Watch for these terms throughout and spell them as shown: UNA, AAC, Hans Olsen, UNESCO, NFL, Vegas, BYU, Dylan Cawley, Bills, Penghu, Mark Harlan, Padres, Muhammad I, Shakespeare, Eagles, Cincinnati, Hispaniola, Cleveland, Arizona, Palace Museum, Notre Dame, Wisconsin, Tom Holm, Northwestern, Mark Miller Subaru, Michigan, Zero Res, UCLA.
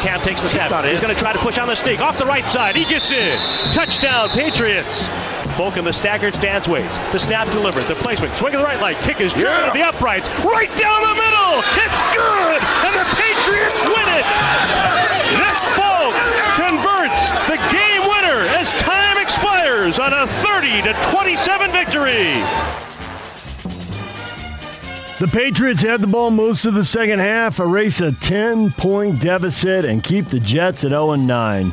Cam takes the step. He's going to try to push on the sneak. Off the right side. He gets in. Touchdown, Patriots. Folk in the staggered stance waits. The snap delivers. The placement. Swing of the right leg. Kick is driven to the uprights. Right down the middle. It's good. And the Patriots win it. Nick Folk converts the game winner as time expires on a 30-27 victory. The Patriots had the ball most of the second half, erase a 10-point deficit, and keep the Jets at 0-9.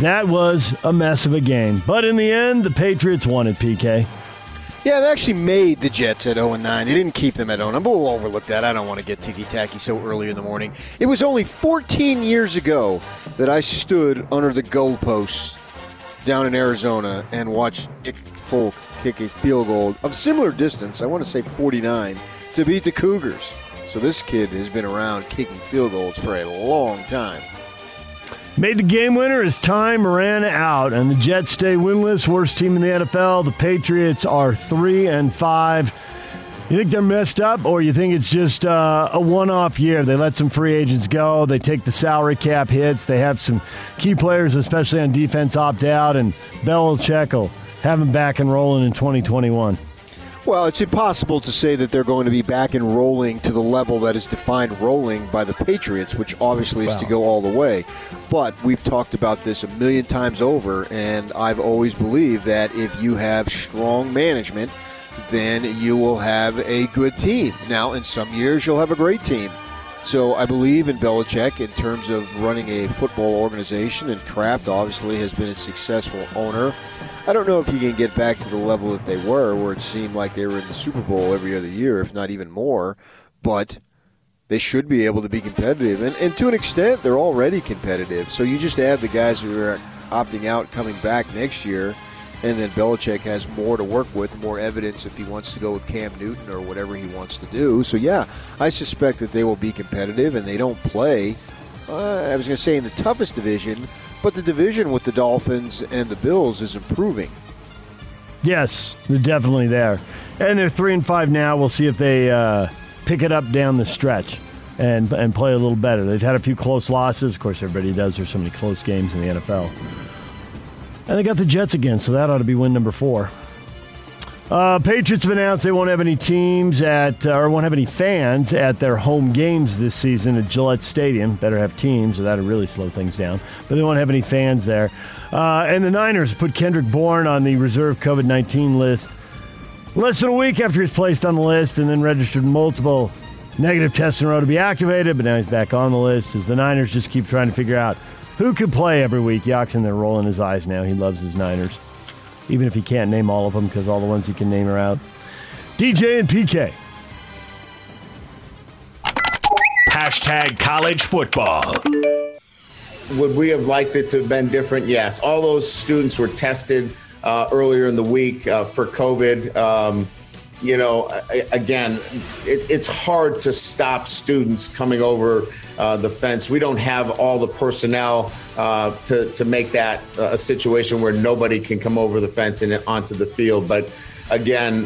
That was a mess of a game. But in the end, the Patriots won it, PK. Yeah, they actually made the Jets at 0-9. They didn't keep them at 0-9. We'll overlook that. I don't want to get ticky-tacky so early in the morning. It was only 14 years ago that I stood under the goalposts down in Arizona and watched Nick Folk kick a field goal of similar distance, I want to say 49, to beat the Cougars. So this kid has been around kicking field goals for a long time. Made the game winner as time ran out, and the Jets stay winless. Worst team in the NFL. The Patriots are 3-5. You think they're messed up, or you think it's just a one-off year? They let some free agents go. They take the salary cap hits. They have some key players, especially on defense, opt out, and Belichick will have them back and rolling in 2021. Well, it's impossible to say that they're going to be back and rolling to the level that is defined rolling by the Patriots, which obviously is to go all the way. But we've talked about this a million times over, and I've always believed that if you have strong management, then you will have a good team. Now, in some years, you'll have a great team. So I believe in Belichick in terms of running a football organization, and Kraft obviously has been a successful owner. I don't know if he can get back to the level that they were, where it seemed like they were in the Super Bowl every other year, if not even more, but they should be able to be competitive. And to an extent, they're already competitive. So you just add the guys who are opting out coming back next year, and then Belichick has more to work with, more evidence if he wants to go with Cam Newton or whatever he wants to do. So, yeah, I suspect that they will be competitive, and they don't play, I was going to say, in the toughest division, but the division with the Dolphins and the Bills is improving. Yes, they're definitely there. And they're 3-5 now. We'll see if they pick it up down the stretch and play a little better. They've had a few close losses. Of course, everybody does. There's so many close games in the NFL. And they got the Jets again, so that ought to be win number 4. Patriots have announced they won't have any teams at, or won't have any fans at their home games this season at Gillette Stadium. Better have teams, or that'll really slow things down. But they won't have any fans there. And the Niners put Kendrick Bourne on the reserve COVID-19 list less than a week after he was placed on the list and then registered multiple negative tests in a row to be activated. But now he's back on the list as the Niners just keep trying to figure out who could play every week. Yock's in there rolling his eyes now. He loves his Niners. Even if he can't name all of them, because all the ones he can name are out. DJ and PK. Hashtag college football. Would we have liked it to have been different? Yes. All those students were tested earlier in the week for COVID. Again, it's hard to stop students coming over the fence. We don't have all the personnel to make that a situation where nobody can come over the fence and onto the field. But again,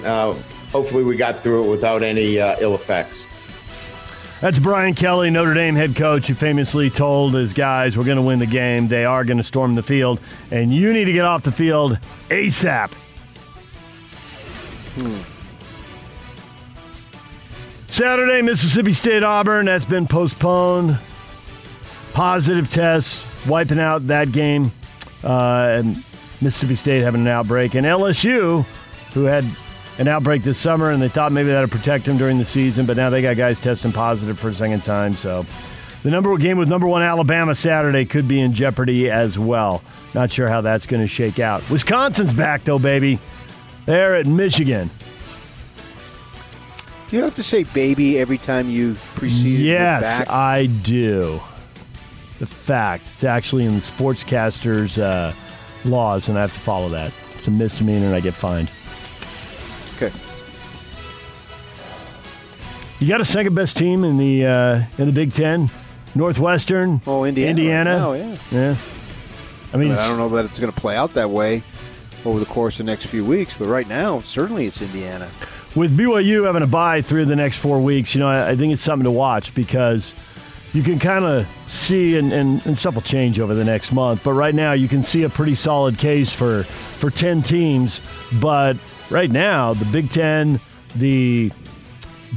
hopefully we got through it without any ill effects. That's Brian Kelly, Notre Dame head coach, who famously told his guys, we're going to win the game. They are going to storm the field, and you need to get off the field ASAP. Saturday, Mississippi State Auburn, that's been postponed. Positive tests, wiping out that game. And Mississippi State having an outbreak. And LSU, who had an outbreak this summer, and they thought maybe that would protect them during the season, but now they got guys testing positive for a second time. So the game with #1 Alabama Saturday could be in jeopardy as well. Not sure how that's going to shake out. Wisconsin's back, though, baby. They're at Michigan. Do you have to say baby every time you precede it? Yes, I do. It's a fact. It's actually in the sportscaster's laws, and I have to follow that. It's a misdemeanor, and I get fined. Okay. You got a second-best team in the Big Ten, Northwestern. Oh, Indiana. Oh, right, yeah. I mean, I don't know that it's going to play out that way over the course of the next few weeks, but right now, certainly it's Indiana. With BYU having a bye through the next 4 weeks, I think it's something to watch because you can kind of see, and stuff will change over the next month, but right now you can see a pretty solid case for 10 teams. But right now, the Big Ten, the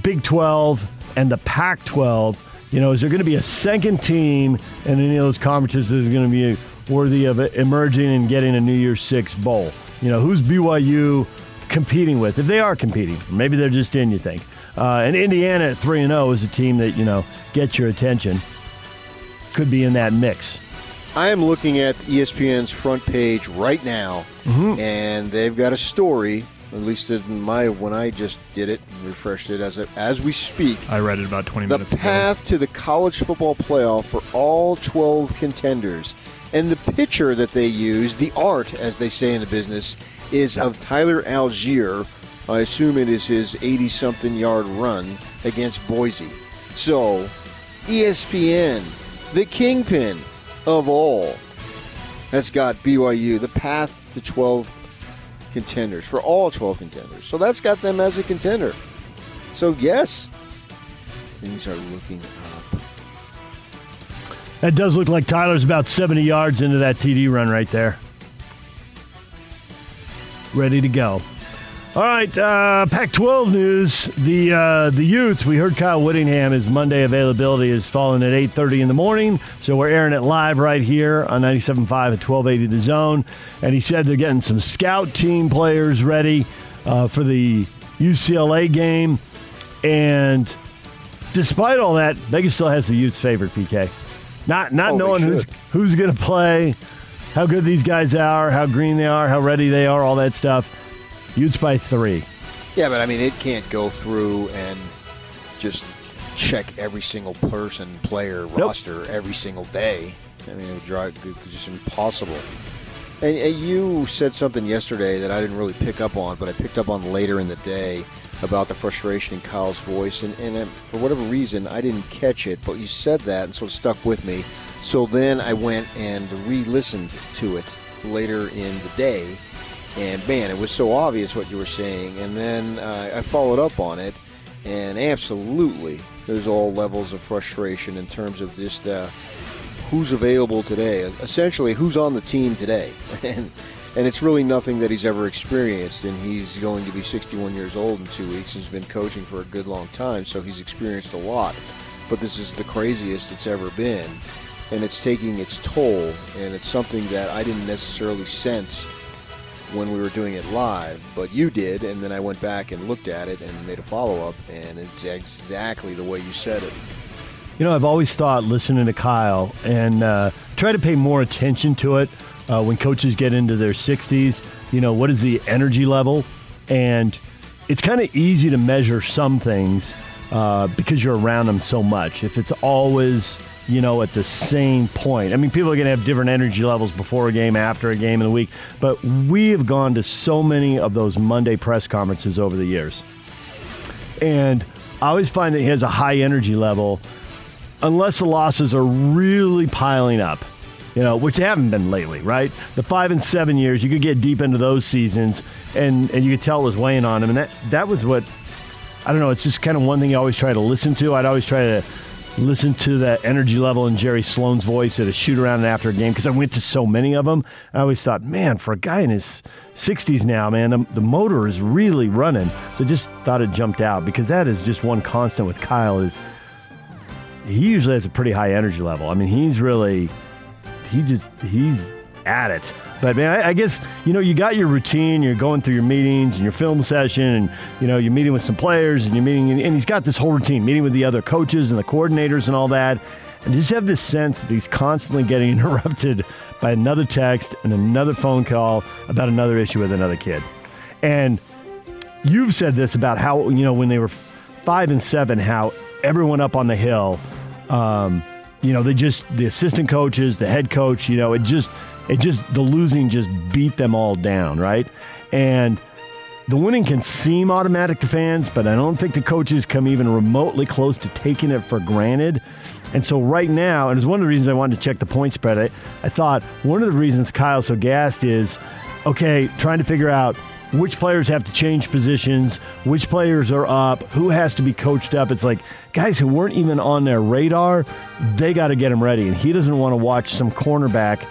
Big 12 and the Pac-12, is there going to be a second team in any of those conferences that is going to be worthy of emerging and getting a New Year's Six bowl? Who's BYU competing with? If they are competing, maybe they're just in, you think. And Indiana at 3-0 is a team that, gets your attention. Could be in that mix. I am looking at ESPN's front page right now, and they've got a story. At least when I just did it and refreshed it as we speak. I read it about 20 minutes ago. The path to the college football playoff for all 12 contenders. And the picture that they use, the art, as they say in the business, is of Tyler Aljire. I assume it is his 80-something yard run against Boise. So, ESPN, the kingpin of all, has got BYU, the path to 12 contenders, for all 12 contenders. So that's got them as a contender. So, yes, things are looking up. That does look like Tyler's about 70 yards into that TD run right there. Ready to go. All right, Pac-12 news. The Utes, we heard Kyle Whittingham, his Monday availability is falling at 8:30 in the morning, so we're airing it live right here on 97.5 at 1280 The Zone. And he said they're getting some scout team players ready for the UCLA game. And despite all that, Vegas still has the Utes favorite, PK. Not knowing who's going to play, how good these guys are, how green they are, how ready they are, all that stuff. Utes by 3. Yeah, but, it can't go through and just check every single person, player, roster every single day. It would drive just impossible. And you said something yesterday that I didn't really pick up on, but I picked up on later in the day about the frustration in Kyle's voice. And for whatever reason, I didn't catch it, but you said that, and so it stuck with me. So then I went and re-listened to it later in the day. And, man, it was so obvious what you were saying. And then I followed up on it, and absolutely there's all levels of frustration in terms of just who's available today, essentially who's on the team today. And it's really nothing that he's ever experienced, and he's going to be 61 years old in 2 weeks. He's been coaching for a good long time, so he's experienced a lot. But this is the craziest it's ever been, and it's taking its toll, and it's something that I didn't necessarily sense when we were doing it live, but you did, and then I went back and looked at it and made a follow-up, and it's exactly the way you said it. I've always thought, listening to Kyle, and try to pay more attention to it when coaches get into their 60s, what is the energy level? And it's kind of easy to measure some things because you're around them so much. If it's always at the same point. People are going to have different energy levels before a game, after a game in the week. But we have gone to so many of those Monday press conferences over the years. And I always find that he has a high energy level unless the losses are really piling up, which they haven't been lately, right? The 5 and 7 years, you could get deep into those seasons, and you could tell it was weighing on him. And that was what, I don't know, it's just kind of one thing you always try to listen to. I'd always try to listen to that energy level in Jerry Sloan's voice at a shoot-around and after a game, because I went to so many of them. I always thought, man, for a guy in his 60s now, man, the motor is really running. So just thought it jumped out, because that is just one constant with Kyle is he usually has a pretty high energy level. He's really – he's at it. But, man, I guess, you got your routine. You're going through your meetings and your film session and, you're meeting with some players and and he's got this whole routine, meeting with the other coaches and the coordinators and all that. And you just have this sense that he's constantly getting interrupted by another text and another phone call about another issue with another kid. And you've said this about how, when they were 5 and 7, how everyone up on the hill, they just, the assistant coaches, the head coach, it just – It just, the losing just beat them all down, right? And the winning can seem automatic to fans, but I don't think the coaches come even remotely close to taking it for granted. And so right now, and it's one of the reasons I wanted to check the point spread, I thought one of the reasons Kyle's so gassed is, okay, trying to figure out which players have to change positions, which players are up, who has to be coached up. It's like guys who weren't even on their radar, they got to get them ready. And he doesn't want to watch some cornerback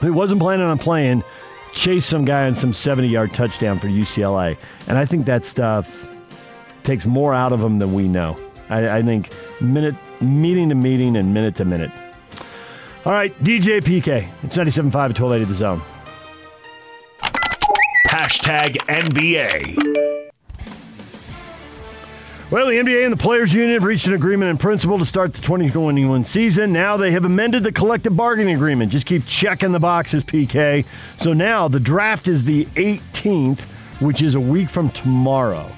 who wasn't planning on playing chase some guy on some 70-yard touchdown for UCLA. And I think that stuff takes more out of them than we know. I think meeting to meeting and minute to minute. All right, DJ PK. It's 97.5 and 1280 The Zone. Hashtag NBA. Well, the NBA and the Players Union have reached an agreement in principle to start the 2021 season. Now they have amended the collective bargaining agreement. Just keep checking the boxes, PK. So now the draft is the 18th, which is a week from tomorrow,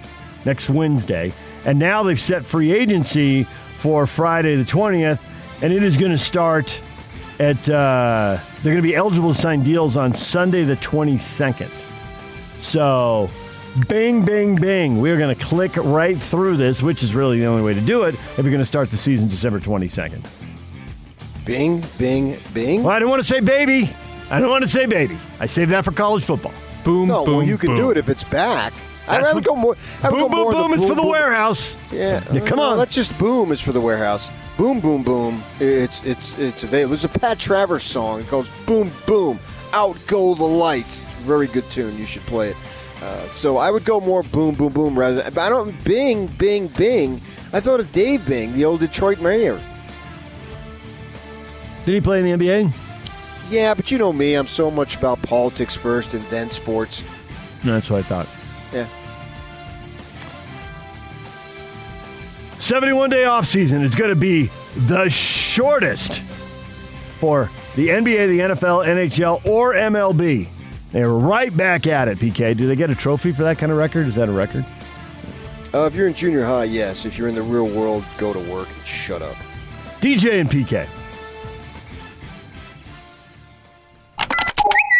next Wednesday. And now they've set free agency for Friday the 20th, and it is going to start at, they're going to be eligible to sign deals on Sunday the 22nd. So, bing, bing, bing. We're going to click right through this, which is really the only way to do it if you're going to start the season December 22nd. Bing, bing, bing? Well, I don't want to say baby. I saved that for college football. Boom, no, boom, well, you can do it if it's back. I'd rather go more. Boom, boom, boom is for the warehouse. Yeah. Come on. That's just boom is for the warehouse. Boom, boom, boom. It's available. There's a Pat Travers song. It goes boom, boom. Out go the lights. Very good tune. You should play it. So I would go more boom, boom, boom rather than. I don't. Bing, bing, bing. I thought of Dave Bing, the old Detroit mayor. Did he play in the NBA? Yeah, but you know me. I'm so much about politics first and then sports. No, that's what I thought. Yeah. 71-day offseason is going to be the shortest for the NBA, the NFL, NHL, or MLB. They're right back at it, PK. Do they get a trophy for that kind of record? Is that a record? If you're in junior high, yes. If you're in the real world, go to work and shut up. DJ and PK.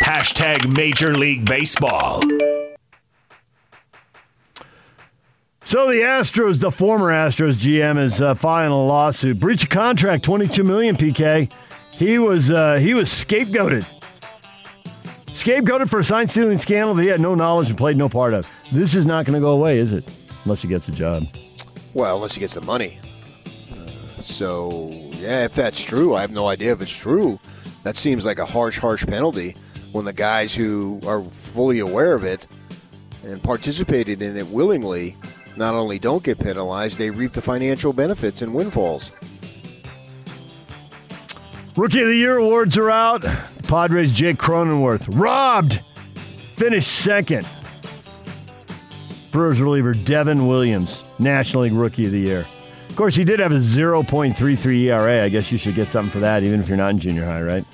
Hashtag Major League Baseball. So the Astros, the former Astros GM, is filing a lawsuit. Breach of contract, $22 million, PK. He was scapegoated. Scapegoated for a sign-stealing scandal that he had no knowledge and played no part of. This is not going to go away, is it? Unless he gets a job. Well, unless he gets the money. So, yeah, if that's true, I have no idea if it's true. That seems like a harsh, harsh penalty when the guys who are fully aware of it and participated in it willingly not only don't get penalized, they reap the financial benefits and windfalls. Rookie of the Year awards are out. Padres' Jake Cronenworth robbed, finished second. Brewers reliever Devin Williams, National League Rookie of the Year. Of course, he did have a 0.33 ERA. I guess you should get something for that, even if you're not in junior high, right?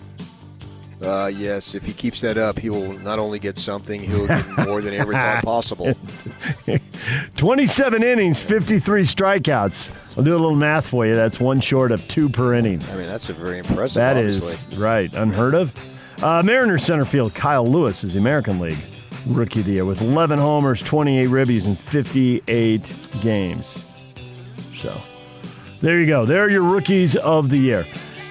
Yes, if he keeps that up, he will not only get something, he'll get more than ever thought possible. 27 innings, 53 strikeouts. I'll do a little math for you. That's one short of two per inning. I mean, that's a very impressive, that obviously. Is, right, unheard of. Mariners center field, Kyle Lewis is the American League Rookie of the Year with 11 homers, 28 ribbies, and 58 games. So, there you go. There are your Rookies of the Year.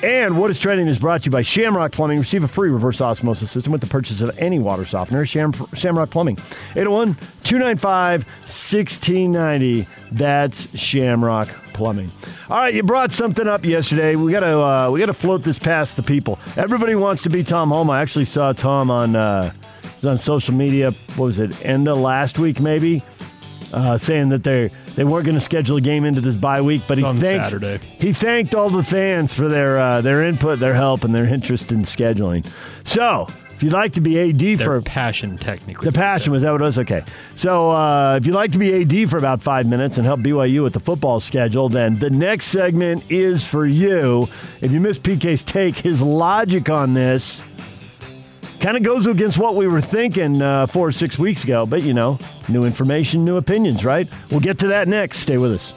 And What Is Trending is brought to you by Shamrock Plumbing. Receive a free reverse osmosis system with the purchase of any water softener. Shamrock Plumbing. 801-295-1690. That's Shamrock Plumbing. All right, you brought something up yesterday. We got to float this past the people. Everybody wants to be Tom Holm. I actually saw Tom on social media, what was it, end of last week maybe, saying that they weren't going to schedule a game into this bye week, but he thanked all the fans for their input, their help, and their interest in scheduling. So, if you'd like to be AD for... Their passion, technically. The passion, was that what it was? Okay. So, if you'd like to be AD for about 5 minutes and help BYU with the football schedule, then the next segment is for you. If you missed PK's take, his logic on this kind of goes against what we were thinking 4 or 6 weeks ago, but, you know, new information, new opinions, right? We'll get to that next. Stay with us.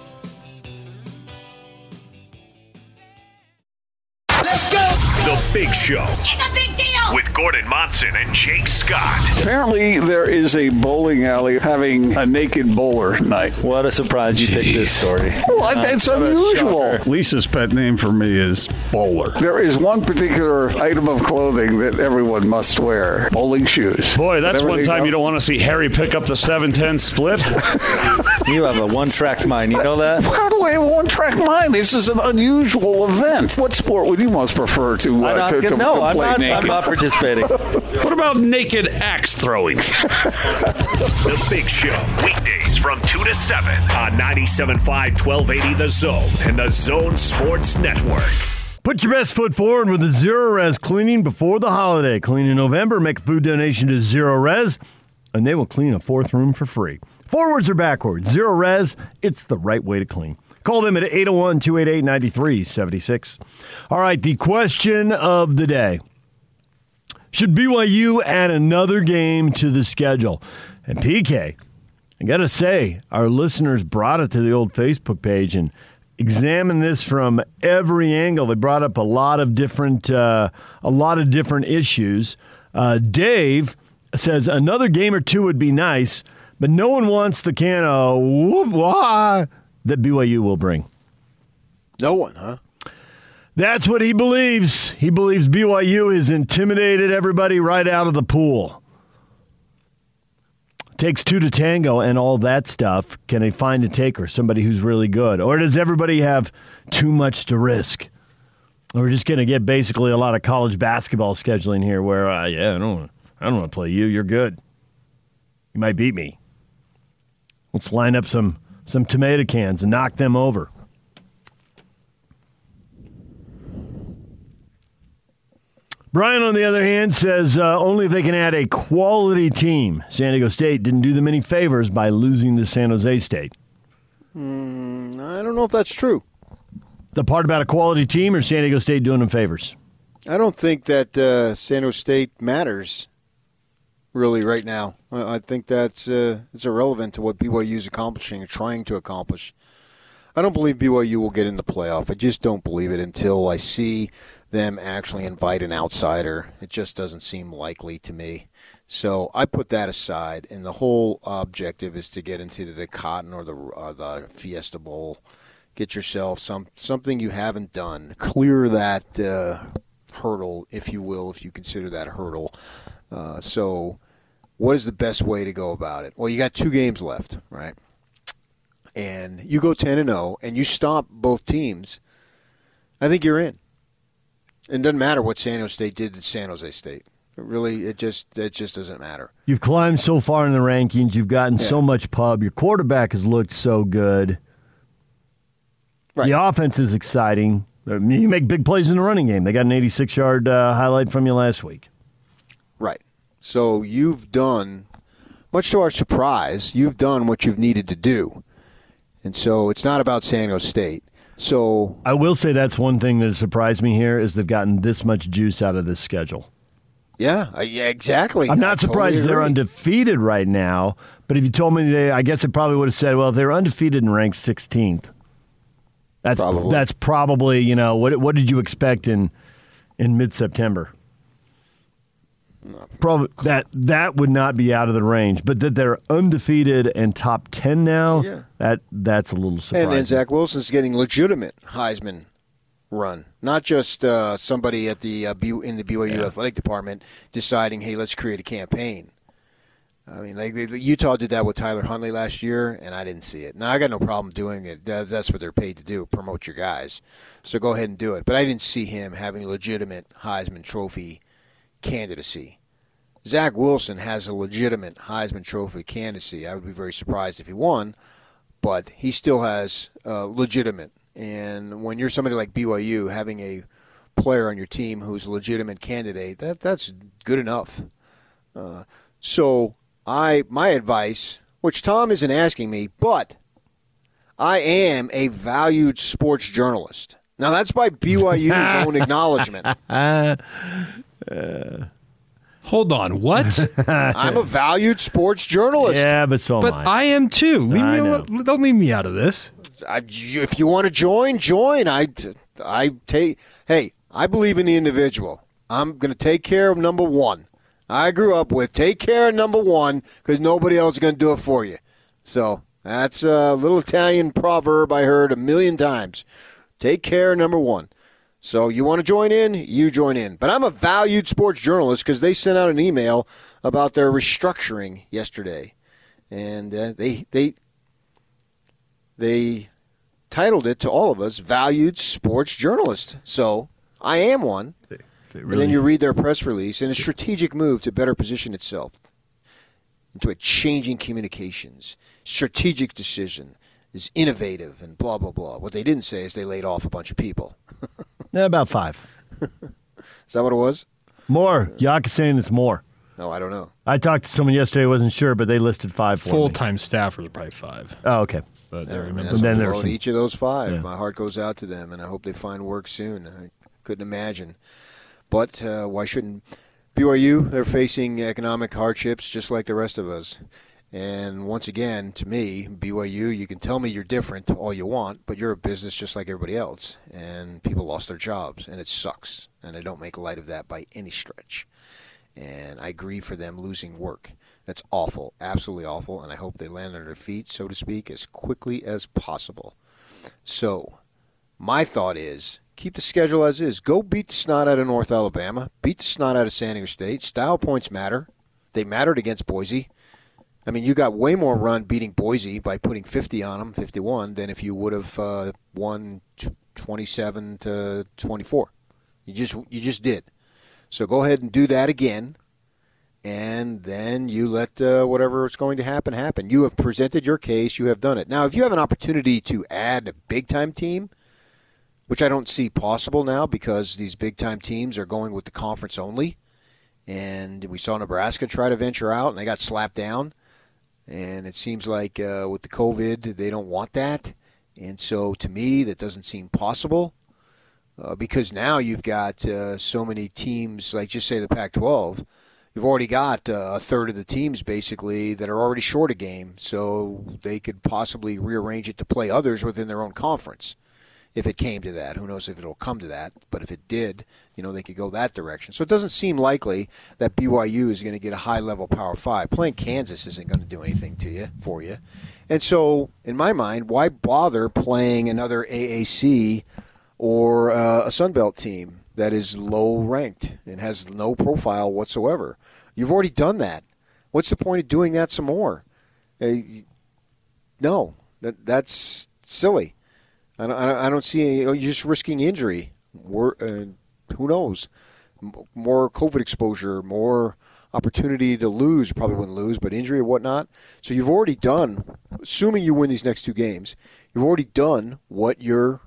Let's go! The Big Show. It's a big deal! With Scott. Apparently, there is a bowling alley having a naked bowler night. What a surprise you picked this story. Well, that's unusual. Lisa's pet name for me is Bowler. There is one particular item of clothing that everyone must wear. Bowling shoes. Boy, that's one time you don't want to see Harry pick up the 7-10 split. You have a one-track mind. You know that? How do I have a one-track mind? This is an unusual event. What sport would you most prefer to play naked? I'm not participating. What about naked axe throwing? The Big Show. Weekdays from 2 to 7 on 97.5, 1280 The Zone and The Zone Sports Network. Put your best foot forward with the Zero Res cleaning before the holiday. Clean in November, make a food donation to Zero Res, and they will clean a fourth room for free. Forwards or backwards, Zero Res, it's the right way to clean. Call them at 801-288-9376. All right, the question of the day. Should BYU add another game to the schedule? And PK, I got to say, our listeners brought it to the old Facebook page and examine this from every angle. They brought up a lot of different issues. Dave says another game or two would be nice, but no one wants the can of whoop-wah that BYU will bring. No one, huh? That's what he believes. He believes BYU has intimidated everybody right out of the pool. Takes two to tango and all that stuff. Can they find a taker, somebody who's really good? Or does everybody have too much to risk? Or we're just going to get basically a lot of college basketball scheduling here where, I don't want to play you. You're good. You might beat me. Let's line up some tomato cans and knock them over. Brian, on the other hand, says only if they can add a quality team. San Diego State didn't do them any favors by losing to San Jose State. I don't know if that's true. The part about a quality team or San Diego State doing them favors? I don't think that San Jose State matters really right now. I think that's it's irrelevant to what BYU is accomplishing or trying to accomplish. I don't believe BYU will get in the playoff. I just don't believe it until I see them actually invite an outsider. It just doesn't seem likely to me. So I put that aside, and the whole objective is to get into the Cotton or the Fiesta Bowl. Get yourself something you haven't done. Clear that hurdle, if you will, if you consider that a hurdle. So what is the best way to go about it? Well, you got two games left, right? And you go 10-0, and you stomp both teams, I think you're in. It doesn't matter what San Jose State did to San Jose State. It just doesn't matter. You've climbed so far in the rankings. You've gotten so much pub. Your quarterback has looked so good. Right. The offense is exciting. You make big plays in the running game. They got an 86-yard highlight from you last week. Right. So you've done, much to our surprise, you've done what you've needed to do. And so it's not about San Jose State. So I will say that's one thing that surprised me here is they've gotten this much juice out of this schedule. Yeah, exactly. I'm not surprised they're undefeated right now. But if you told me I guess I probably would have said, well, if they were undefeated and ranked 16th, that's probably what did you expect in mid-September? Probably that would not be out of the range, but that they're undefeated and top 10 now, that's a little surprising. And then Zach Wilson's getting legitimate Heisman run, not just somebody at the in the BYU athletic department deciding, hey, let's create a campaign. I mean, like Utah did that with Tyler Huntley last year, and I didn't see it. Now I got no problem doing it. That's what they're paid to do: promote your guys. So go ahead and do it. But I didn't see him having legitimate Heisman Trophy candidacy. Zach Wilson has a legitimate Heisman Trophy candidacy. I would be very surprised if he won, but he still has legitimate. And when you're somebody like BYU, having a player on your team who's a legitimate candidate, that's good enough. So my advice, which Tom isn't asking me, but I am a valued sports journalist. Now that's by BYU's own acknowledgement. Hold on, what? I'm a valued sports journalist. Yeah, but so am I. But I am too. Don't leave me out of this. If you want to join. I believe in the individual. I'm going to take care of number one. I grew up with. Take care of number one because nobody else is going to do it for you. So that's a little Italian proverb I heard a million times. Take care of number one. So you want to join in? You join in. But I'm a valued sports journalist because they sent out an email about their restructuring yesterday. And they titled it to all of us, Valued Sports Journalist. So I am one. Really? And then you read their press release, and a strategic move to better position itself into a changing communications. Strategic decision is innovative and blah, blah, blah. What they didn't say is they laid off a bunch of people. About five. Is that what it was? More. Yak is saying it's more. No, I don't know. I talked to someone yesterday, wasn't sure, but they listed five for me. Full-time staffers are probably five. Oh, okay. But yeah, then there's each of those five. Yeah. My heart goes out to them, and I hope they find work soon. I couldn't imagine. But why shouldn't BYU? They're facing economic hardships just like the rest of us. And once again, to me, BYU, you can tell me you're different all you want, but you're a business just like everybody else. And people lost their jobs, and it sucks. And I don't make light of that by any stretch. And I grieve for them losing work. That's awful, absolutely awful, and I hope they land on their feet, so to speak, as quickly as possible. So my thought is, keep the schedule as is. Go beat the snot out of North Alabama. Beat the snot out of San Diego State. Style points matter. They mattered against Boise. I mean, you got way more run beating Boise by putting 50 on them, 51, than if you would have won 27-24. You just did. So go ahead and do that again, and then you let whatever is going to happen. You have presented your case. You have done it. Now, if you have an opportunity to add a big-time team, which I don't see possible now because these big-time teams are going with the conference only. And we saw Nebraska try to venture out, and they got slapped down. And it seems like with the COVID, they don't want that. And so, to me, that doesn't seem possible because now you've got so many teams, like just say the Pac-12, you've already got a third of the teams basically that are already short a game, so they could possibly rearrange it to play others within their own conference. If it came to that, who knows if it'll come to that, but if it did, they could go that direction. So it doesn't seem likely that BYU is going to get a high-level Power 5. Playing Kansas isn't going to do anything for you. And so, in my mind, why bother playing another AAC or a Sun Belt team that is low-ranked and has no profile whatsoever? You've already done that. What's the point of doing that some more? No, that's silly. I don't see any. You're just risking injury. Who knows? More COVID exposure, more opportunity to lose. Probably wouldn't lose, but injury or whatnot. So you've already done, assuming you win these next two games, you've already done what you're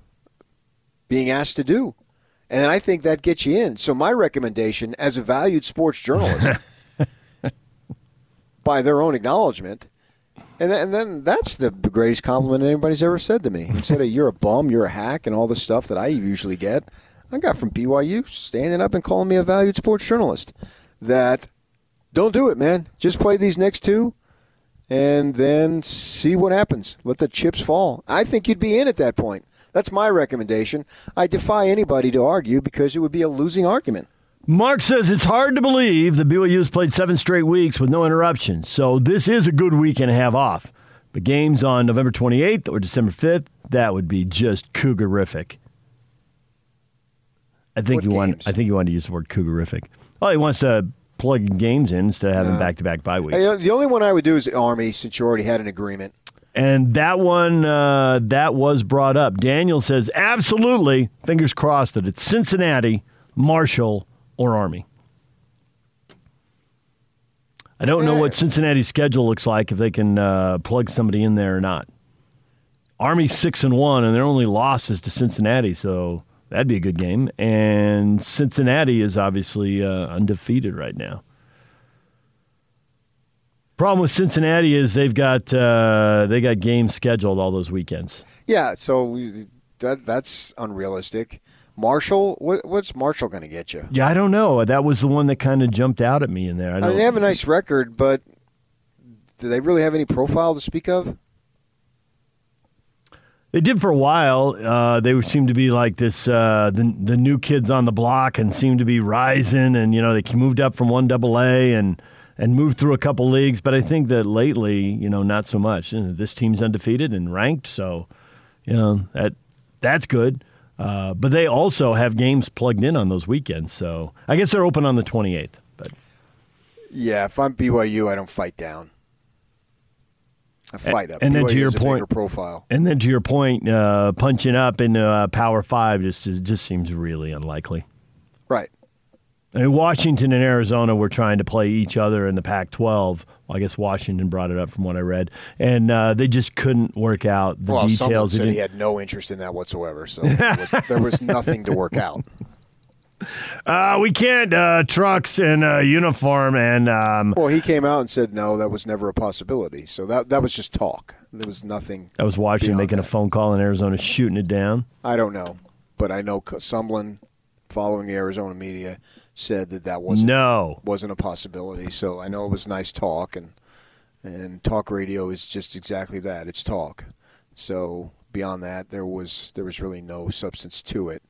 being asked to do. And I think that gets you in. So my recommendation as a valued sports journalist, by their own acknowledgement, and then that's the greatest compliment anybody's ever said to me. Instead of you're a bum, you're a hack, and all the stuff that I usually get, I got from BYU standing up and calling me a valued sports journalist. That don't do it, man. Just play these next two and then see what happens. Let the chips fall. I think you'd be in at that point. That's my recommendation. I defy anybody to argue because it would be a losing argument. Mark says it's hard to believe the BYU's played 7 straight weeks with no interruptions, so this is a good week and a half off. But games on November 28th or December 5th, that would be just cougarific. I think you want to use the word cougarific. Well, he wants to plug games in instead of having back-to-back bye weeks. The only one I would do is Army, since you already had an agreement. And that one, that was brought up. Daniel says, absolutely, fingers crossed that it's Cincinnati, Marshall, or Army. I don't know what Cincinnati's schedule looks like, if they can plug somebody in there or not. Army's 6-1, and their only loss is to Cincinnati, so that'd be a good game. And Cincinnati is obviously undefeated right now. Problem with Cincinnati is they've got they got games scheduled all those weekends. Yeah, so that's unrealistic. Marshall, what's Marshall going to get you? Yeah, I don't know. That was the one that kind of jumped out at me in there. I mean, they have a nice record, but do they really have any profile to speak of? They did for a while. They seemed to be like this, the new kids on the block, and seemed to be rising. And, you know, they moved up from 1AA and moved through a couple leagues. But I think that lately, you know, not so much. This team's undefeated and ranked, so, you know, that's good. But they also have games plugged in on those weekends. So I guess they're open on the 28th. But yeah, if I'm BYU, I don't fight down. A fight up, and then to your point, profile. And then to your point, punching up in Power 5 just seems really unlikely. Right. I mean, Washington and Arizona were trying to play each other in the Pac-12. Well, I guess Washington brought it up from what I read, and they just couldn't work out the details. Someone said he had no interest in that whatsoever, so there was nothing to work out. We can't trucks and uniform and. Well, he came out and said no, that was never a possibility. So that was just talk. There was nothing. That was Washington making a phone call in Arizona, shooting it down. I don't know, but I know Sumlin, following the Arizona media, said that wasn't a possibility. So I know it was nice talk, and talk radio is just exactly that. It's talk. So beyond that, there was really no substance to it.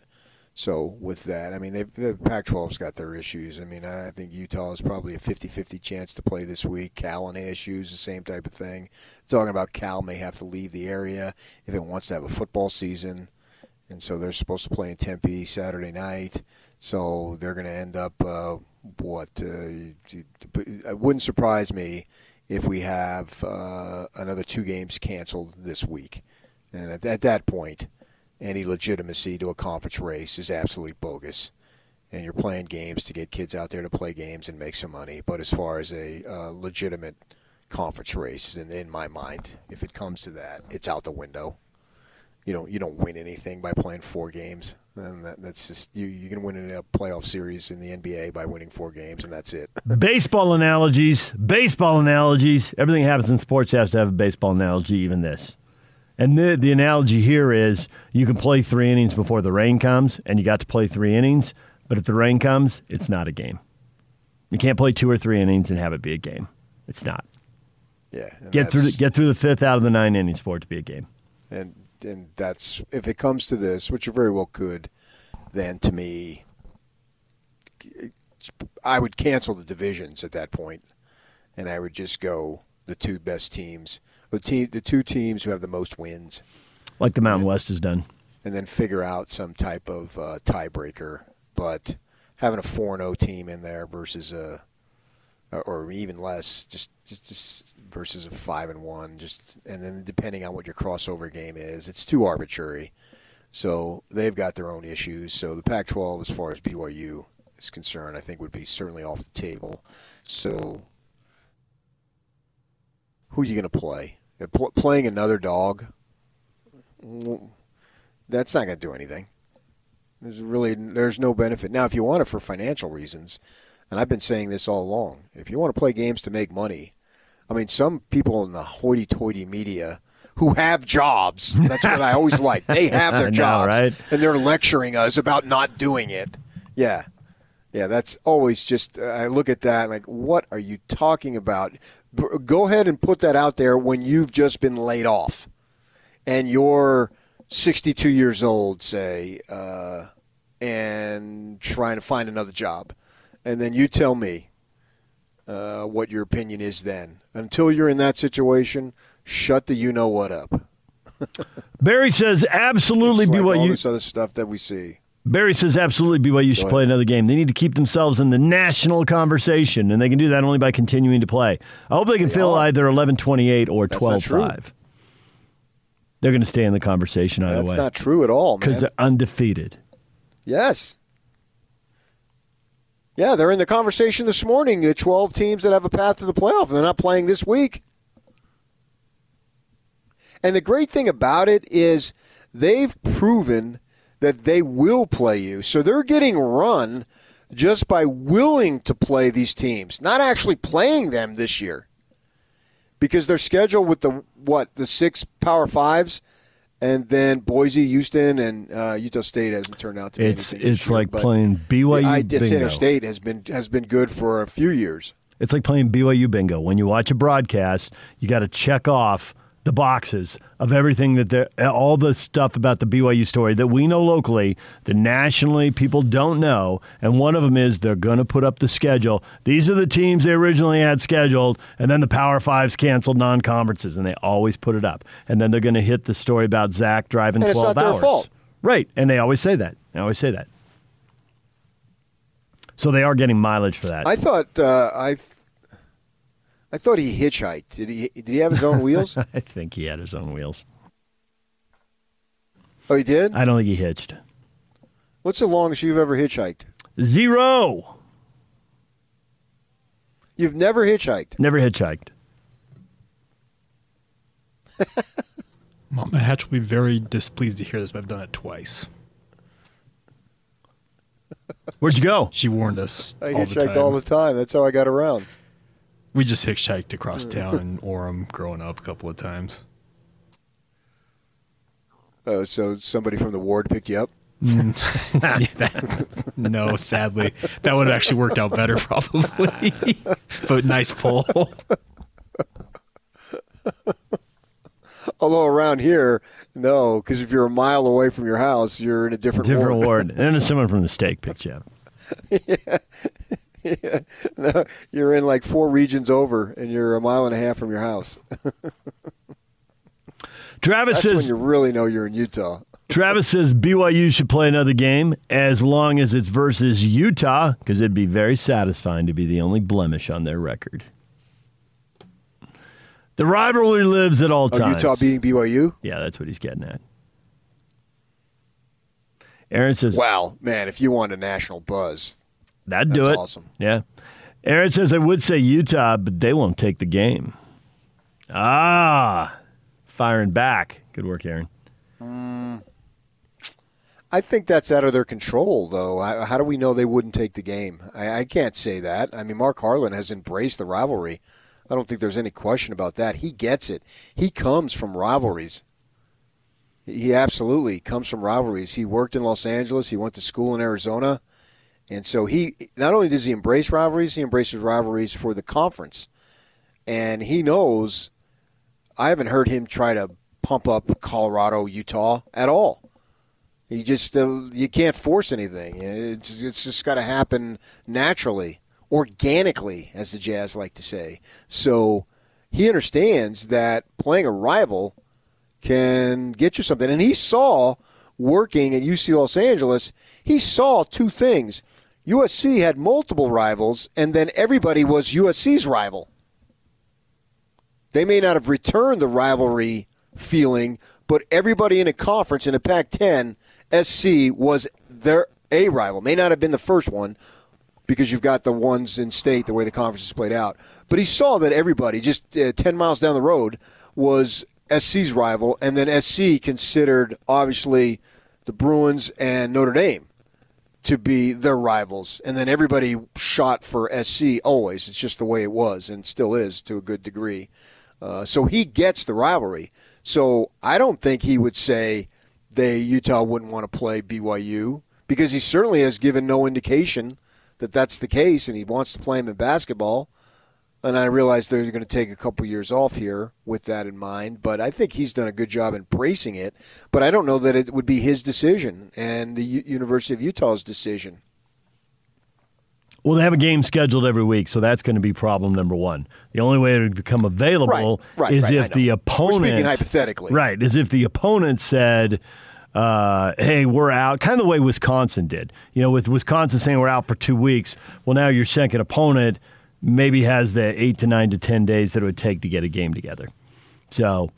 So with that, I mean, the Pac-12's got their issues. I mean, I think Utah is probably a 50-50 chance to play this week. Cal and ASU is the same type of thing. Talking about Cal may have to leave the area if it wants to have a football season. And so they're supposed to play in Tempe Saturday night. So they're going to end up, it wouldn't surprise me if we have another two games canceled this week. And at that point, any legitimacy to a conference race is absolutely bogus. And you're playing games to get kids out there to play games and make some money. But as far as a legitimate conference race, and in my mind, if it comes to that, it's out the window. You don't win anything by playing four games. And that's just you can win a playoff series in the NBA by winning four games, and that's it. Baseball analogies. Everything happens in sports has to have a baseball analogy, even this. And the analogy here is you can play three innings before the rain comes, and you got to play three innings, but if the rain comes, it's not a game. You can't play two or three innings and have it be a game. It's not. Yeah. Get through the fifth out of the nine innings for it to be a game. And that's, if it comes to this, which it very well could, then to me, I would cancel the divisions at that point, and I would just go the two best teams. The two teams who have the most wins. Like the Mountain West has done. And then figure out some type of tiebreaker. But having a 4-0 team in there versus or even less, just versus a 5-1, and then depending on what your crossover game is, it's too arbitrary. So they've got their own issues. So the Pac-12, as far as BYU is concerned, I think would be certainly off the table. So who are you going to play? Playing another dog, that's not going to do anything. There's no benefit. Now, if you want it for financial reasons, and I've been saying this all along, if you want to play games to make money, I mean, some people in the hoity-toity media who have jobs, that's what I always like. They have their jobs, right? And they're lecturing us about not doing it. Yeah. Yeah, that's always just I look at that like, what are you talking about? Go ahead and put that out there when you've just been laid off and you're 62 years old, say, and trying to find another job. And then you tell me what your opinion is then. Until you're in that situation, shut the you-know-what up. Barry says absolutely be what you – all this other stuff that we see. Barry says absolutely BYU should play another game. They need to keep themselves in the national conversation, and they can do that only by continuing to play. I hope they can fill either 11-28 or 12-5. They're going to stay in the conversation either way. That's not true at all, man. Because they're undefeated. Yes. Yeah, they're in the conversation this morning. The 12 teams that have a path to the playoff, and they're not playing this week. And the great thing about it is they've proven – that they will play you. So they're getting run just by willing to play these teams, not actually playing them this year. Because they're scheduled with the six Power Fives, and then Boise, Houston, and Utah State hasn't turned out to be anything. It's like playing BYU bingo. San Jose State has been good for a few years. It's like playing BYU bingo. When you watch a broadcast, you got to check off the boxes of everything that they're, all the stuff about the BYU story that we know locally, that nationally people don't know, and one of them is they're going to put up the schedule. These are the teams they originally had scheduled, and then the Power Fives canceled non-conferences, and they always put it up. And then they're going to hit the story about Zach driving 12 hours. And it's not their fault. Right, and they always say that. They always say that. So they are getting mileage for that. I thought I thought he hitchhiked. Did he have his own wheels? I think he had his own wheels. Oh, he did? I don't think he hitched. What's the longest you've ever hitchhiked? Zero. You've never hitchhiked? Never hitchhiked. Mama Hatch will be very displeased to hear this, but I've done it twice. Where'd you go? She warned us. I hitchhiked all the time. That's how I got around. We just hitchhiked across town in Orem growing up a couple of times. Oh, so somebody from the ward picked you up? No, sadly. That would have actually worked out better probably. But nice pull. Although around here, no, because if you're a mile away from your house, you're in a different ward. And then someone from the state picked you up. Yeah. No, you're in like 4 regions over, and you're a mile and a half from your house. Travis says, when you really know you're in Utah. Travis says BYU should play another game as long as it's versus Utah, because it'd be very satisfying to be the only blemish on their record. The rivalry lives at all times. Utah beating BYU? Yeah, that's what he's getting at. Aaron says, wow, man, if you want a national buzz, that'd do it. That's awesome. Yeah. Aaron says, I would say Utah, but they won't take the game. Ah, firing back. Good work, Aaron. I think that's out of their control, though. How do we know they wouldn't take the game? I can't say that. I mean, Mark Harlan has embraced the rivalry. I don't think there's any question about that. He gets it. He comes from rivalries. He absolutely comes from rivalries. He worked in Los Angeles. He went to school in Arizona. And so he not only does he embrace rivalries, he embraces rivalries for the conference. And he knows I haven't heard him try to pump up Colorado, Utah at all. He just you can't force anything. It's just got to happen naturally. Organically, as the Jazz like to say. So he understands that playing a rival can get you something. And he saw, working at UC Los Angeles, he saw two things. USC had multiple rivals, and then everybody was USC's rival. They may not have returned the rivalry feeling, but everybody in a conference in the Pac-10, SC was a rival. May not have been the first one, because you've got the ones in state, the way the conference is played out. But he saw that everybody, just 10 miles down the road, was SC's rival, and then SC considered, obviously, the Bruins and Notre Dame to be their rivals. And then everybody shot for SC always. It's just the way it was and still is to a good degree. So he gets the rivalry. So I don't think he would say Utah wouldn't want to play BYU, because he certainly has given no indication that that's the case, and he wants to play him in basketball. And I realize they're going to take a couple years off here with that in mind, but I think he's done a good job embracing it. But I don't know that it would be his decision and the University of Utah's decision. Well, they have a game scheduled every week, so that's going to be problem number one. The only way it would become available is if the opponent... We're speaking hypothetically. Right, is if the opponent said... hey, we're out, kind of the way Wisconsin did. You know, with Wisconsin saying we're out for 2 weeks, well, now your second opponent maybe has the 8 to 9 to 10 days that it would take to get a game together. So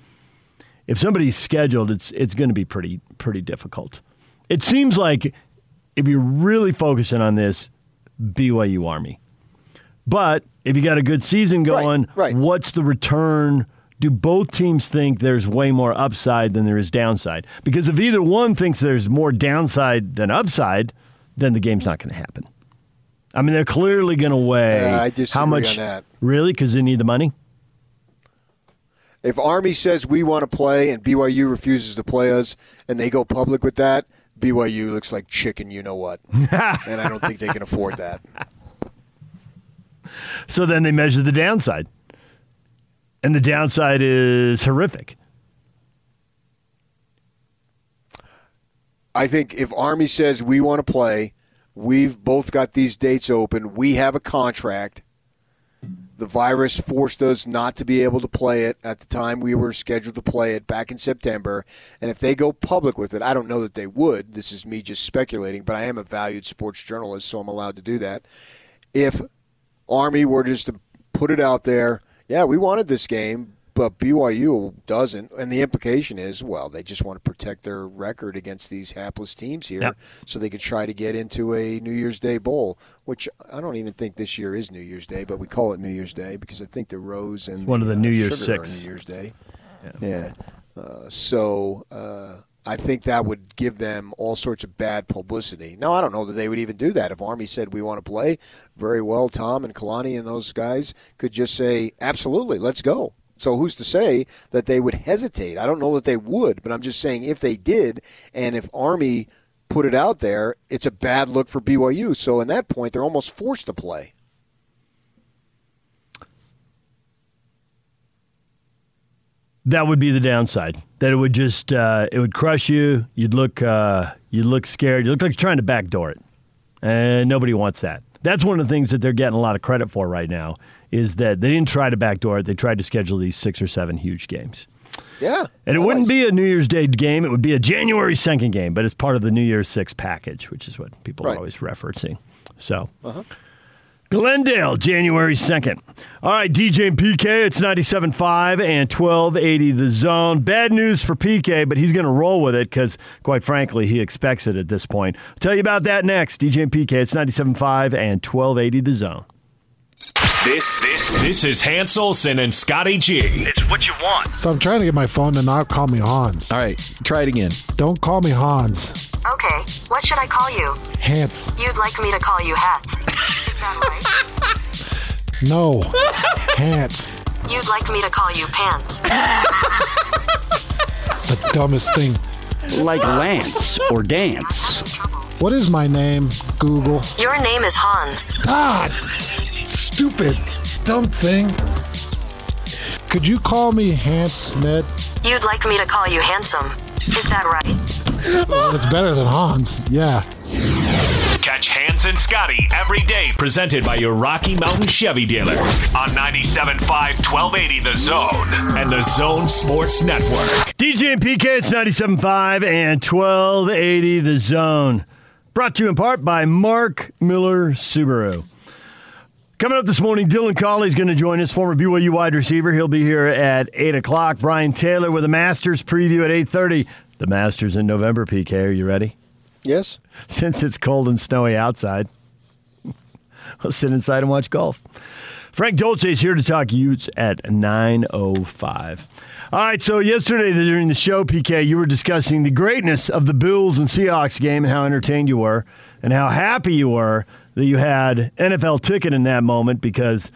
if somebody's scheduled, it's going to be pretty difficult. It seems like if you're really focusing on this, BYU Army. But if you got a good season going, what's the return? Do both teams think there's way more upside than there is downside? Because if either one thinks there's more downside than upside, then the game's not going to happen. I mean, they're clearly going to weigh how much. On that. Really? Because they need the money? If Army says we want to play and BYU refuses to play us and they go public with that, BYU looks like chicken you-know-what. And I don't think they can afford that. So then they measure the downside. And the downside is horrific. I think if Army says we want to play, we've both got these dates open, we have a contract. The virus forced us not to be able to play it at the time we were scheduled to play it back in September. And if they go public with it, I don't know that they would. This is me just speculating, but I am a valued sports journalist, so I'm allowed to do that. If Army were just to put it out there, yeah, we wanted this game, but BYU doesn't. And the implication is, well, they just want to protect their record against these hapless teams here so they could try to get into a New Year's Day bowl, which I don't even think this year is New Year's Day, but we call it New Year's Day because I think the Rose and one of the New Year's Six. New Year's Day. Yeah. So I think that would give them all sorts of bad publicity. Now, I don't know that they would even do that. If Army said we want to play, very well, Tom and Kalani and those guys could just say, absolutely, let's go. So who's to say that they would hesitate? I don't know that they would, but I'm just saying if they did, and if Army put it out there, it's a bad look for BYU. So at that point, they're almost forced to play. That would be the downside. That it would just it would crush you. You'd look scared. You look like you're trying to backdoor it, and nobody wants that. That's one of the things that they're getting a lot of credit for right now, is that they didn't try to backdoor it. They tried to schedule these 6 or 7 huge games. Yeah. And it wouldn't be a New Year's Day game. It would be a January 2nd game, but it's part of the New Year's 6 package, which is what people are always referencing. So, Glendale, January 2nd. All right, DJ and PK, it's 97.5 and 1280 The Zone. Bad news for PK, but he's going to roll with it because, quite frankly, he expects it at this point. I'll tell you about that next. DJ and PK, it's 97.5 and 1280 The Zone. This is Hans Olsen and Scotty G. It's what you want. So I'm trying to get my phone to not call me Hans. All right, try it again. Don't call me Hans. Okay, what should I call you? Hans. You'd like me to call you Hats. Is that right? No. Hats. You'd like me to call you Pants. It's the dumbest thing. Like Lance or Dance. What is my name, Google? Your name is Hans. God. Stupid, dumb thing. Could you call me Hans, Ned? You'd like me to call you handsome. Is that right? Well, it's better than Hans, yeah. Catch Hans and Scotty every day, presented by your Rocky Mountain Chevy dealer on 97.5, 1280 The Zone and The Zone Sports Network. DJ and PK, it's 97.5 and 1280 The Zone. Brought to you in part by Mark Miller Subaru. Coming up this morning, Dylan Cawley's going to join us, former BYU wide receiver. He'll be here at 8 o'clock. Brian Taylor with a Masters preview at 8:30. The Masters in November, PK. Are you ready? Yes. Since it's cold and snowy outside, I'll sit inside and watch golf. Frank Dolce is here to talk Utes at 9:05. All right, so yesterday during the show, PK, you were discussing the greatness of the Bills and Seahawks game and how entertained you were and how happy you were that you had NFL ticket in that moment because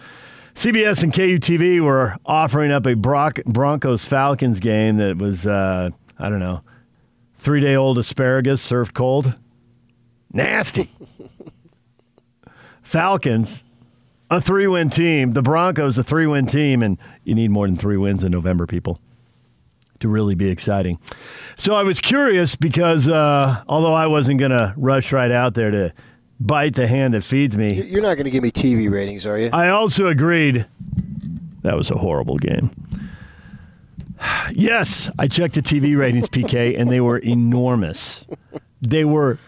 CBS and KUTV were offering up a Broncos-Falcons game that was, 3-day-old asparagus served cold. Nasty. Falcons, a 3-win team. The Broncos, a 3-win team. And you need more than 3 wins in November, people, to really be exciting. So I was curious because although I wasn't going to rush right out there to bite the hand that feeds me. You're not going to give me TV ratings, are you? I also agreed that was a horrible game. Yes, I checked the TV ratings, PK, and they were enormous. It was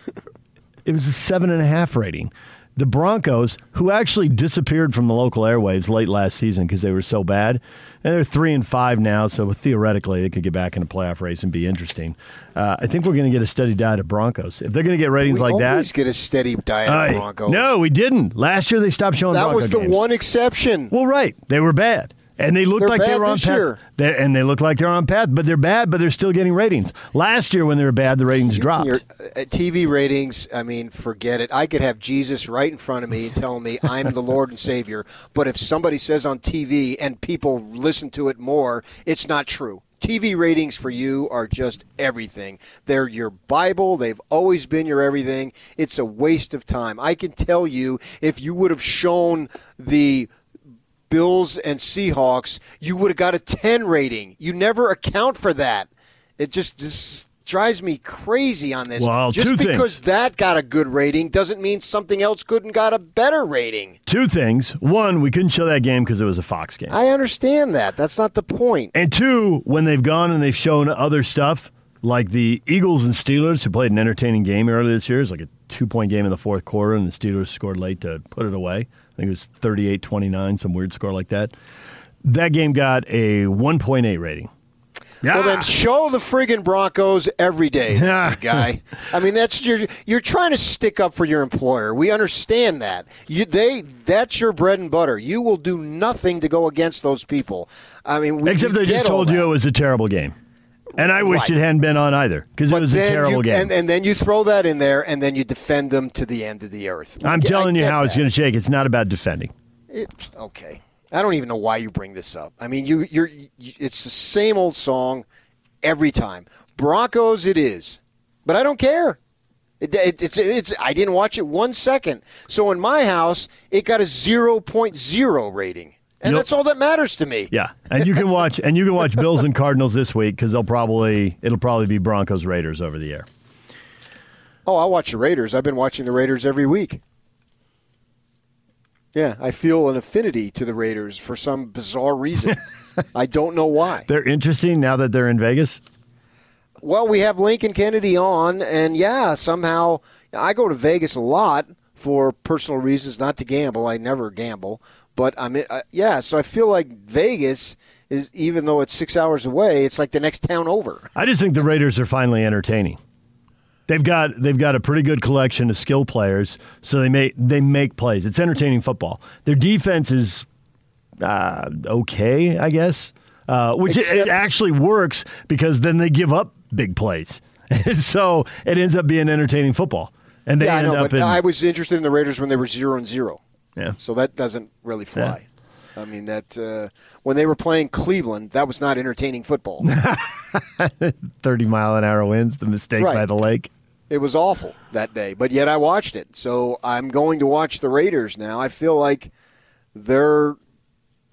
a 7.5 rating. The Broncos, who actually disappeared from the local airwaves late last season because they were so bad, and they're 3-5 now, so theoretically they could get back in a playoff race and be interesting. I think we're going to get a steady diet of Broncos. If they're going to get ratings like that. We always get a steady diet of Broncos. No, we didn't. Last year they stopped showing Broncos games. That was the one exception. Well, right. They were bad. And they looked like they were on path. And they look like they're on path, but they're bad, but they're still getting ratings. Last year when they were bad, the ratings dropped. TV ratings, I mean, forget it. I could have Jesus right in front of me telling me I'm the Lord and Savior, but if somebody says on TV and people listen to it more, it's not true. TV ratings for you are just everything. They're your Bible. They've always been your everything. It's a waste of time. I can tell you if you would have shown the Bills and Seahawks, you would have got a 10 rating. You never account for that. It just drives me crazy on this. Well, just because that got a good rating doesn't mean something else couldn't got a better rating. Two things. One, we couldn't show that game because it was a Fox game. I understand that. That's not the point. And two, when they've gone and they've shown other stuff, like the Eagles and Steelers, who played an entertaining game earlier this year, it was like a two-point game in the fourth quarter, and the Steelers scored late to put it away. I think it was 38-29, some weird score like that. That game got a 1.8 rating. Yeah. Well, then show the friggin' Broncos every day, guy. I mean, that's you're trying to stick up for your employer. We understand that. That's your bread and butter. You will do nothing to go against those people. I mean, except they just told you it was a terrible game. And I wished it hadn't been on either, because it was a terrible game. And then you throw that in there, and then you defend them to the end of the earth. I'm telling you how it's going to shake. It's not about defending. Okay. I don't even know why you bring this up. I mean, it's the same old song every time. Broncos it is. But I don't care. I didn't watch it 1 second. So in my house, it got a 0.0 rating. And that's all that matters to me. Yeah, and you can watch Bills and Cardinals this week because it'll probably be Broncos Raiders over the air. Oh, I'll watch the Raiders. I've been watching the Raiders every week. Yeah, I feel an affinity to the Raiders for some bizarre reason. I don't know why. They're interesting now that they're in Vegas. Well, we have Lincoln Kennedy on, and somehow I go to Vegas a lot for personal reasons, not to gamble. I never gamble. But so I feel like Vegas is, even though it's 6 hours away, it's like the next town over. I just think the Raiders are finally entertaining. They've got a pretty good collection of skill players, so they make plays. It's entertaining football. Their defense is okay, I guess, which it actually works because then they give up big plays, so it ends up being entertaining football. And I was interested in the Raiders when they were 0-0. Yeah. So that doesn't really fly. Yeah. I mean, that when they were playing Cleveland, that was not entertaining football. 30-mile-an-hour winds, the mistake by the lake. It was awful that day, but yet I watched it. So I'm going to watch the Raiders now. I feel like they're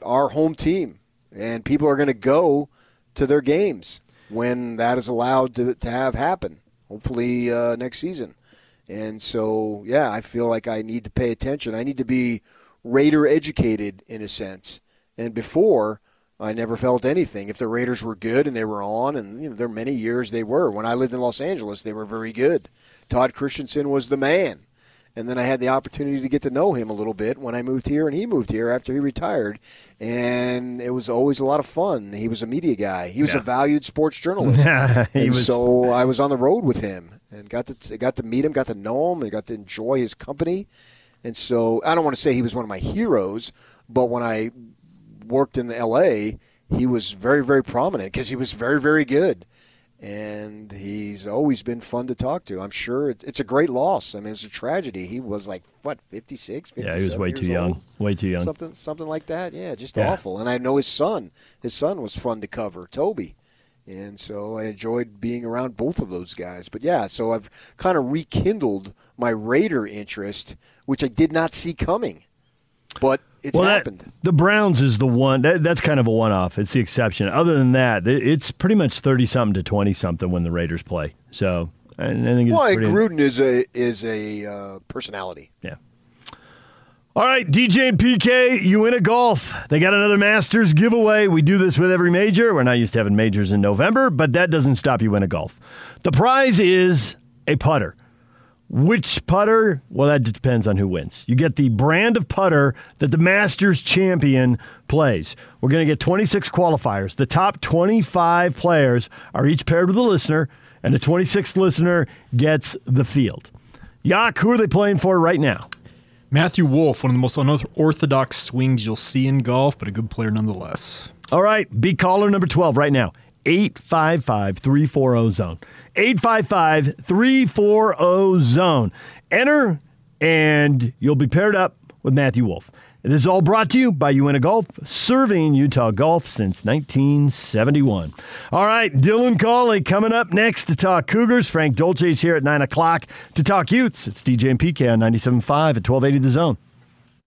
our home team, and people are going to go to their games when that is allowed to have happen, hopefully next season. And so, I feel like I need to pay attention. I need to be Raider educated in a sense. And before, I never felt anything. If the Raiders were good and they were on, and there are many years they were. When I lived in Los Angeles, they were very good. Todd Christensen was the man. And then I had the opportunity to get to know him a little bit when I moved here, and he moved here after he retired. And it was always a lot of fun. He was a media guy. He was a valued sports journalist. So I was on the road with him and got to meet him, got to know him, and got to enjoy his company. And so I don't want to say he was one of my heroes, but when I worked in L.A., he was very, very prominent because he was very, very good. And he's always been fun to talk to. I'm sure it's a great loss. I mean, it's a tragedy. He was like, 56, 57 he was way too young. Way too young. Something like that. Yeah, just awful. And I know his son. His son was fun to cover, Toby. And so I enjoyed being around both of those guys. But, so I've kind of rekindled my Raider interest, which I did not see coming. But it's happened. The Browns is the one. That's kind of a one-off. It's the exception. Other than that, it's pretty much 30-something to 20-something when the Raiders play. So I think it's pretty... Gruden is a personality. Yeah. All right, DJ and PK, you win at golf. They got another Masters giveaway. We do this with every major. We're not used to having majors in November, but that doesn't stop you winning golf. The prize is a putter. Which putter? Well, that depends on who wins. You get the brand of putter that the Masters champion plays. We're going to get 26 qualifiers. The top 25 players are each paired with a listener, and the 26th listener gets the field. Yak, who are they playing for right now? Matthew Wolff, one of the most unorthodox swings you'll see in golf, but a good player nonetheless. All right, beat caller number 12 right now. 855-340-ZONE. 855-340-ZONE. Enter, and you'll be paired up with Matthew Wolff. This is all brought to you by UNA Golf, serving Utah golf since 1971. All right, Dylan Cawley coming up next to talk Cougars. Frank Dolce's here at 9 o'clock to talk Utes. It's DJ and PK on 97.5 at 1280 The Zone.